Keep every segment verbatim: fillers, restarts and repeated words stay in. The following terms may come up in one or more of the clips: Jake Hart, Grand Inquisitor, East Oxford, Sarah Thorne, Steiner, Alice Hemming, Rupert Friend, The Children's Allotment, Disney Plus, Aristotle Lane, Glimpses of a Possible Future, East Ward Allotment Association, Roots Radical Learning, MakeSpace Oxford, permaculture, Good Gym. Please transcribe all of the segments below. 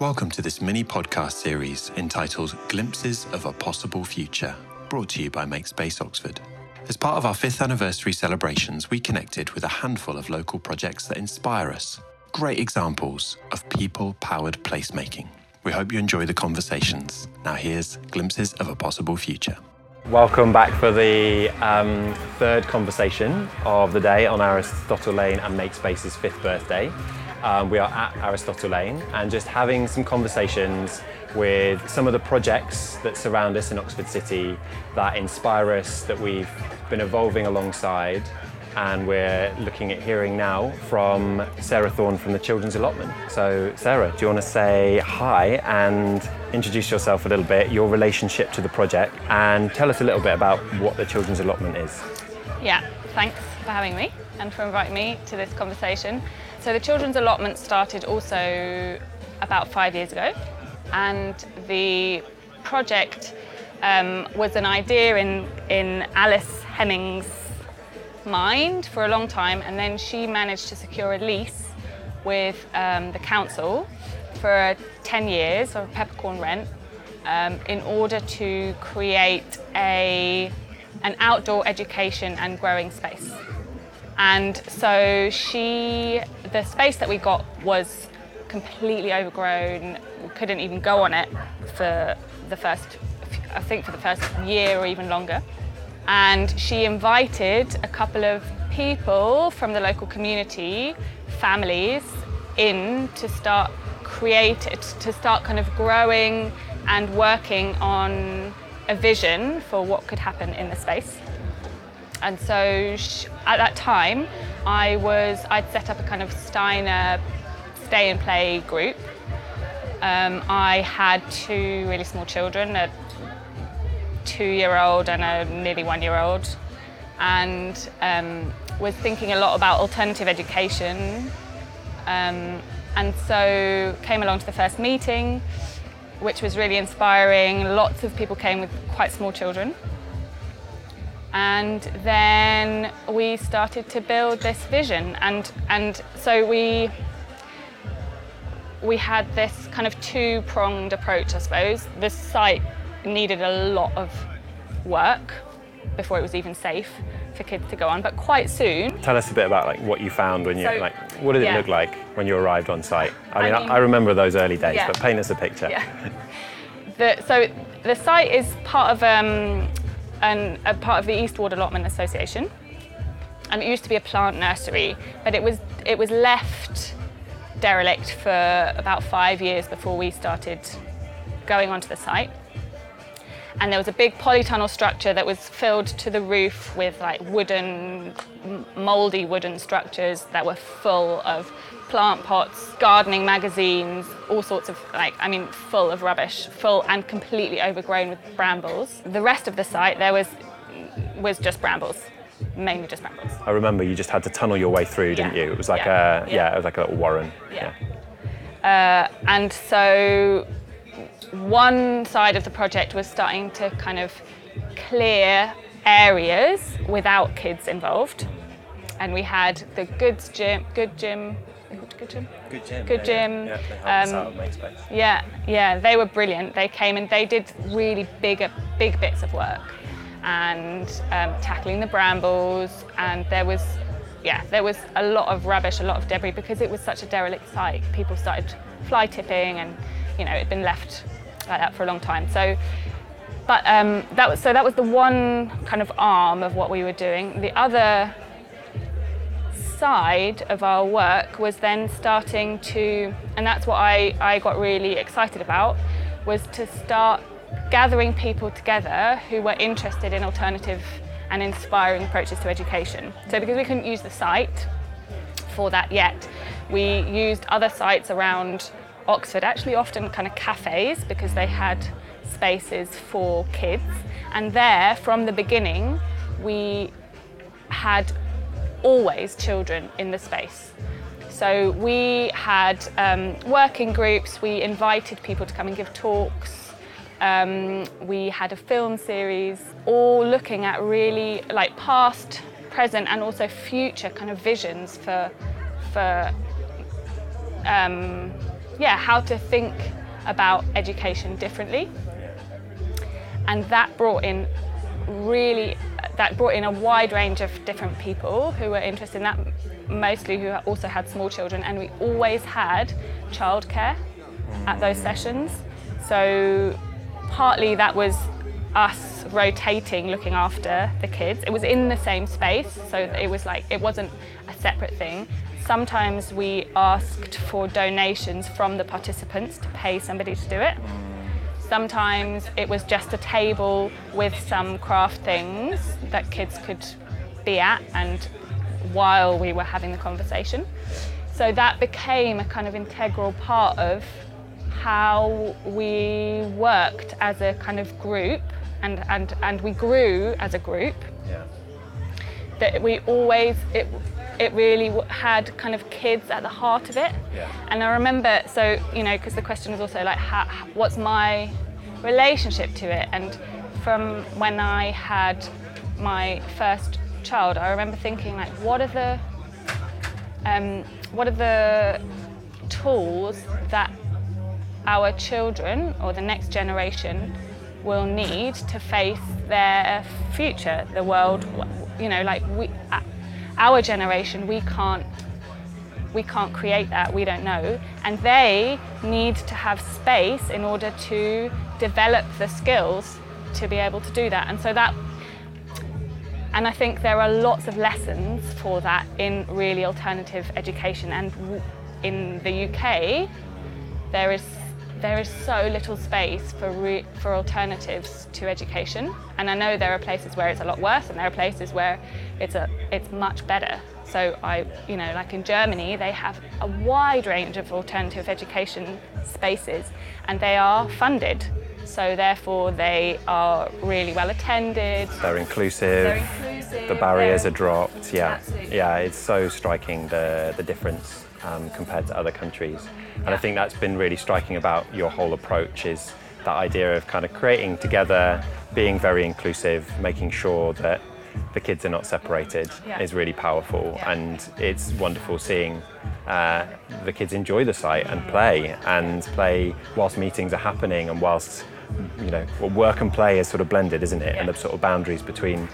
Welcome to this mini podcast series entitled Glimpses of a Possible Future, brought to you by MakeSpace Oxford. As part of our fifth anniversary celebrations, we connected with a handful of local projects that inspire us. Great examples of people-powered placemaking. We hope you enjoy the conversations. Now here's Glimpses of a Possible Future. Welcome back for the um, third conversation of the day on Aristotle Lane and MakeSpace's fifth birthday. Um, we are at Aristotle Lane and just having some conversations with some of the projects that surround us in Oxford City that inspire us, that we've been evolving alongside, and we're looking at hearing now from Sarah Thorne from The Children's Allotment. So Sarah, do you want to say hi and introduce yourself a little bit, your relationship to the project, and tell us a little bit about what The Children's Allotment is? Yeah, thanks for having me and for inviting me to this conversation. So The Children's Allotment started also about five years ago, and the project um, was an idea in, in Alice Hemming's mind for a long time, and then she managed to secure a lease with um, the council for ten years of peppercorn rent um, in order to create a an outdoor education and growing space. And so she, the space that we got was completely overgrown. We couldn't even go on it for the first, I think for the first year or even longer. And she invited a couple of people from the local community, families, in to start create, to start kind of growing and working on a vision for what could happen in the space. And so she, at that time, I was, I'd set up a kind of Steiner stay and play group. Um, I had two really small children, a two-year-old and a nearly one-year-old, and um, was thinking a lot about alternative education. Um, and so came along to the first meeting, which was really inspiring. Lots of people came with quite small children. And then we started to build this vision. And and so we we had this kind of two-pronged approach, I suppose. The site needed a lot of work before it was even safe for kids to go on, but quite soon. Tell us a bit about like what you found when you so, like. What did yeah. it look like when you arrived on site? I, I mean, mean, I remember those early days, yeah. but paint us a picture. Yeah. the, so the site is part of um, an, a part of the East Ward Allotment Association, and it used to be a plant nursery, but it was it was left derelict for about five years before we started going onto the site. And there was a big polytunnel structure that was filled to the roof with like wooden, mouldy wooden structures that were full of plant pots, gardening magazines, all sorts of like, I mean, full of rubbish, full and completely overgrown with brambles. The rest of the site there was was just brambles, mainly just brambles. I remember you just had to tunnel your way through, didn't yeah. you? It was like yeah. a yeah, yeah, it was like a little warren. Yeah. yeah. Uh, and so. One side of the project was starting to kind of clear areas without kids involved, and we had the Good Gym, Good Gym, Good Gym, Good Gym, Good Gym. Yeah, yeah. Yeah, um, yeah, yeah, they were brilliant. They came and they did really big, big bits of work, and um, tackling the brambles. And there was, yeah, there was a lot of rubbish, a lot of debris because it was such a derelict site. People started fly tipping, and you know, it'd been left like that for a long time. So, but um, that was so that was the one kind of arm of what we were doing. The other side of our work was then starting to, and that's what I, I got really excited about, was to start gathering people together who were interested in alternative and inspiring approaches to education. So because we couldn't use the site for that yet, we used other sites around Oxford, actually often kind of cafes, because they had spaces for kids, and there from the beginning we had always children in the space. So we had um, working groups, we invited people to come and give talks, um, we had a film series, all looking at really like past, present and also future kind of visions for for um, yeah, how to think about education differently. And that brought in really, that brought in a wide range of different people who were interested in that, mostly who also had small children, and we always had childcare at those sessions. So partly that was us rotating, looking after the kids. It was in the same space, so it was like, it wasn't a separate thing. Sometimes we asked for donations from the participants to pay somebody to do it. Sometimes it was just a table with some craft things that kids could be at and while we were having the conversation. So that became a kind of integral part of how we worked as a kind of group, and, and, and we grew as a group. Yeah. That we always, it, it really had kind of kids at the heart of it. Yeah. And I remember, so, you know, because the question was also like, how, what's my relationship to it? And from when I had my first child, I remember thinking like, what are the, um, what are the tools that our children or the next generation will need to face their future, the world, you know, like we, our generation, we can't, we can't create that, we don't know. And they need to have space in order to develop the skills to be able to do that. And so that, and I think there are lots of lessons for that in really alternative education. And in the U K, there is There is so little space for re- for alternatives to education, and I know there are places where it's a lot worse, and there are places where it's a it's much better. So I, you know, like in Germany, they have a wide range of alternative education spaces, and they are funded. So therefore, they are really well attended. They're inclusive. They're inclusive. The barriers They're... are dropped. Yeah, Absolutely. yeah, it's so striking the the difference. Um, compared to other countries. And I think that's been really striking about your whole approach, is that idea of kind of creating together, being very inclusive, making sure that the kids are not separated yeah. is really powerful. Yeah. And it's wonderful seeing uh, the kids enjoy the site and play, and play whilst meetings are happening, and whilst, you know, well, work and play is sort of blended, isn't it? Yeah. And the sort of boundaries between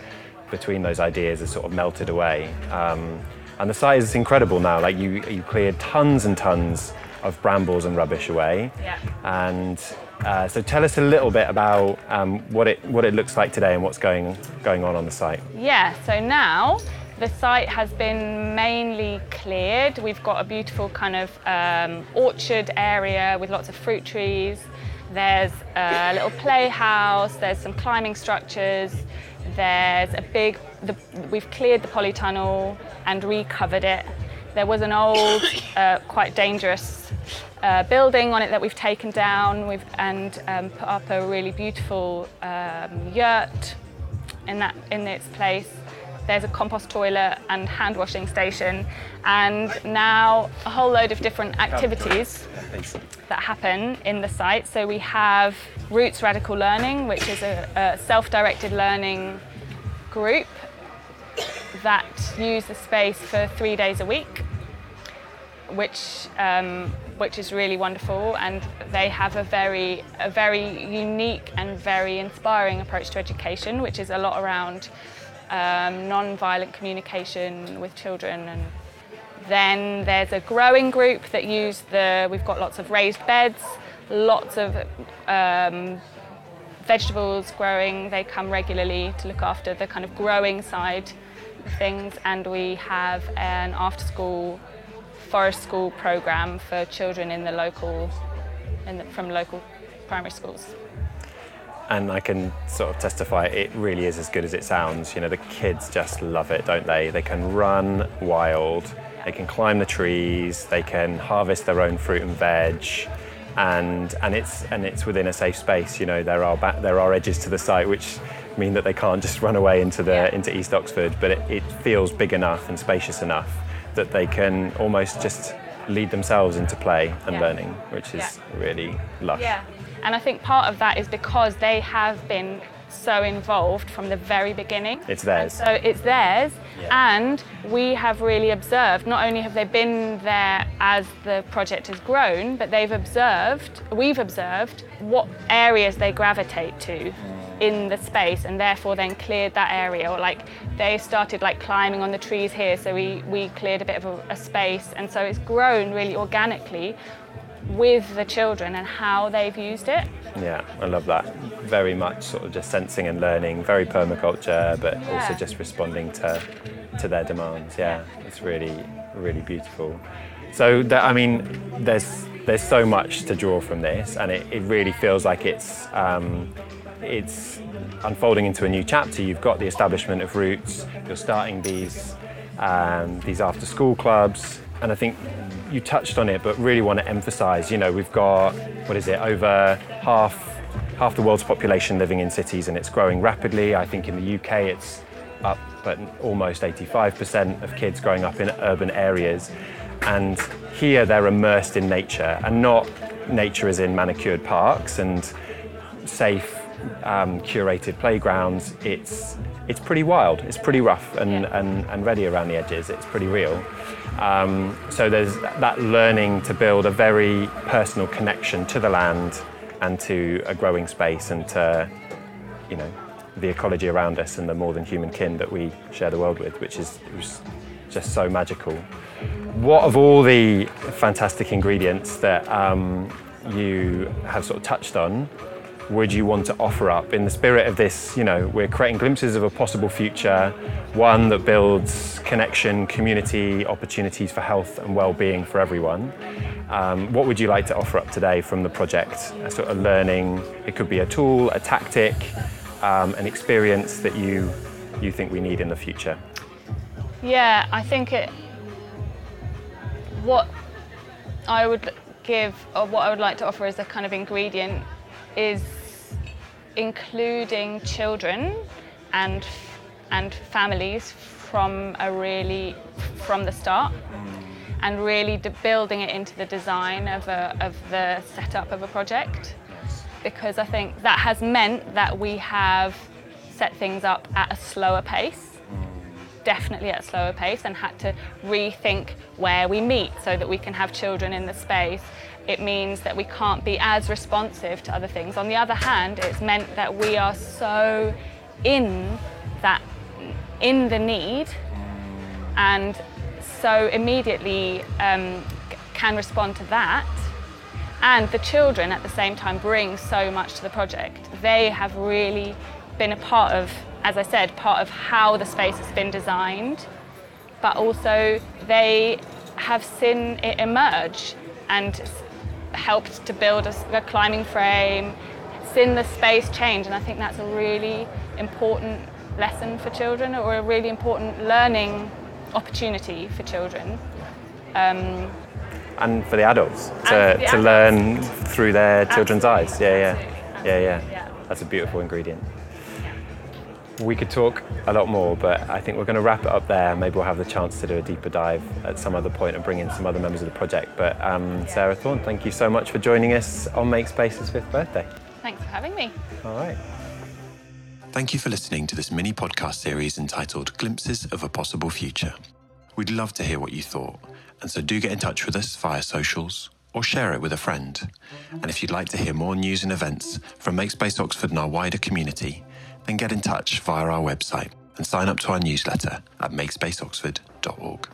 between those ideas are sort of melted away. Um, And the site is incredible now. Like you, you cleared tons and tons of brambles and rubbish away. Yeah. And uh, so, tell us a little bit about um, what it what it looks like today and what's going going on on the site. Yeah. So now the site has been mainly cleared. We've got a beautiful kind of um, orchard area with lots of fruit trees. There's a little playhouse. There's some climbing structures. There's a big. The, we've cleared the polytunnel and recovered it. There was an old, uh, quite dangerous uh, building on it that we've taken down. We've and um, put up a really beautiful um, yurt in that in its place. There's a compost toilet and hand washing station, and now a whole load of different activities that happen in the site. So we have Roots Radical Learning, which is a, a self-directed learning group that use the space for three days a week, which um, which is really wonderful, and they have a very a very unique and very inspiring approach to education, which is a lot around um, non-violent communication with children. And then there's a growing group that use the we've got lots of raised beds, lots of um, vegetables growing. They come regularly to look after the kind of growing side things, and we have an after-school forest school program for children in the local, in the, from local primary schools. And I can sort of testify, it really is as good as it sounds. You know, the kids just love it, don't they? They can run wild, they can climb the trees, they can harvest their own fruit and veg. And and it's and it's within a safe space. You know, there are ba- there are edges to the site which mean that they can't just run away into the yeah. into East Oxford, but it, it feels big enough and spacious enough that they can almost just lead themselves into play and yeah. learning, which is yeah. really lush. Yeah, and I think part of that is because they have been so involved from the very beginning. It's theirs. And so it's theirs, yeah. And we have really observed, not only have they been there as the project has grown, but they've observed, we've observed what areas they gravitate to in the space, and therefore then cleared that area, or like they started like climbing on the trees here, so we, we cleared a bit of a, a space, and so it's grown really organically with the children and how they've used it. Yeah, I love that. Very much sort of just sensing and learning, very permaculture, but yeah. also just responding to to their demands. Yeah, it's really, really beautiful. So, that, I mean, there's there's so much to draw from this, and it, it really feels like it's um, it's unfolding into a new chapter. You've got the establishment of Roots, you're starting these um, these after-school clubs, and I think you touched on it, but really want to emphasise, you know, we've got, what is it, over half half the world's population living in cities, and it's growing rapidly. I think in the U K it's up at almost eighty-five percent of kids growing up in urban areas. And here they're immersed in nature, and not nature as in manicured parks and safe um, curated playgrounds. It's it's pretty wild, it's pretty rough and, and, and ready around the edges, it's pretty real. Um, so there's that learning to build a very personal connection to the land and to a growing space and to, you know, the ecology around us and the more than human kin that we share the world with, which is just so magical. What of all the fantastic ingredients that um, you have sort of touched on would you want to offer up in the spirit of this, you know, we're creating glimpses of a possible future, one that builds connection, community, opportunities for health and well-being for everyone. Um, what would you like to offer up today from the project? A sort of learning, it could be a tool, a tactic, um, an experience that you, you think we need in the future. Yeah, I think it, what I would give, or what I would like to offer as a kind of ingredient is including children and and families from a really from the start, and really de- building it into the design of a of the setup of a project, because I think that has meant that we have set things up at a slower pace, definitely at a slower pace, and had to rethink where we meet so that we can have children in the space. It means that we can't be as responsive to other things. On the other hand, it's meant that we are so in that, in the need, and so immediately um, can respond to that. And the children at the same time bring so much to the project. They have really been a part of, as I said, part of how the space has been designed, but also they have seen it emerge and helped to build a, a climbing frame, seen the space change, and I think that's a really important lesson for children, or a really important learning opportunity for children. Um, and for the adults, to, the to adults. learn through their absolutely. children's eyes. Yeah, yeah. Absolutely. Absolutely. yeah, yeah, yeah. That's a beautiful ingredient. Yeah. We could talk a lot more, but I think we're going to wrap it up there. Maybe we'll have the chance to do a deeper dive at some other point and bring in some other members of the project. But um, yeah. Sarah Thorne, thank you so much for joining us on MakeSpace's fifth birthday. Thanks for having me. All right. Thank you for listening to this mini podcast series entitled Glimpses of a Possible Future. We'd love to hear what you thought, and so do get in touch with us via socials or share it with a friend. And if you'd like to hear more news and events from MakeSpace Oxford and our wider community, then get in touch via our website and sign up to our newsletter at makespace oxford dot org.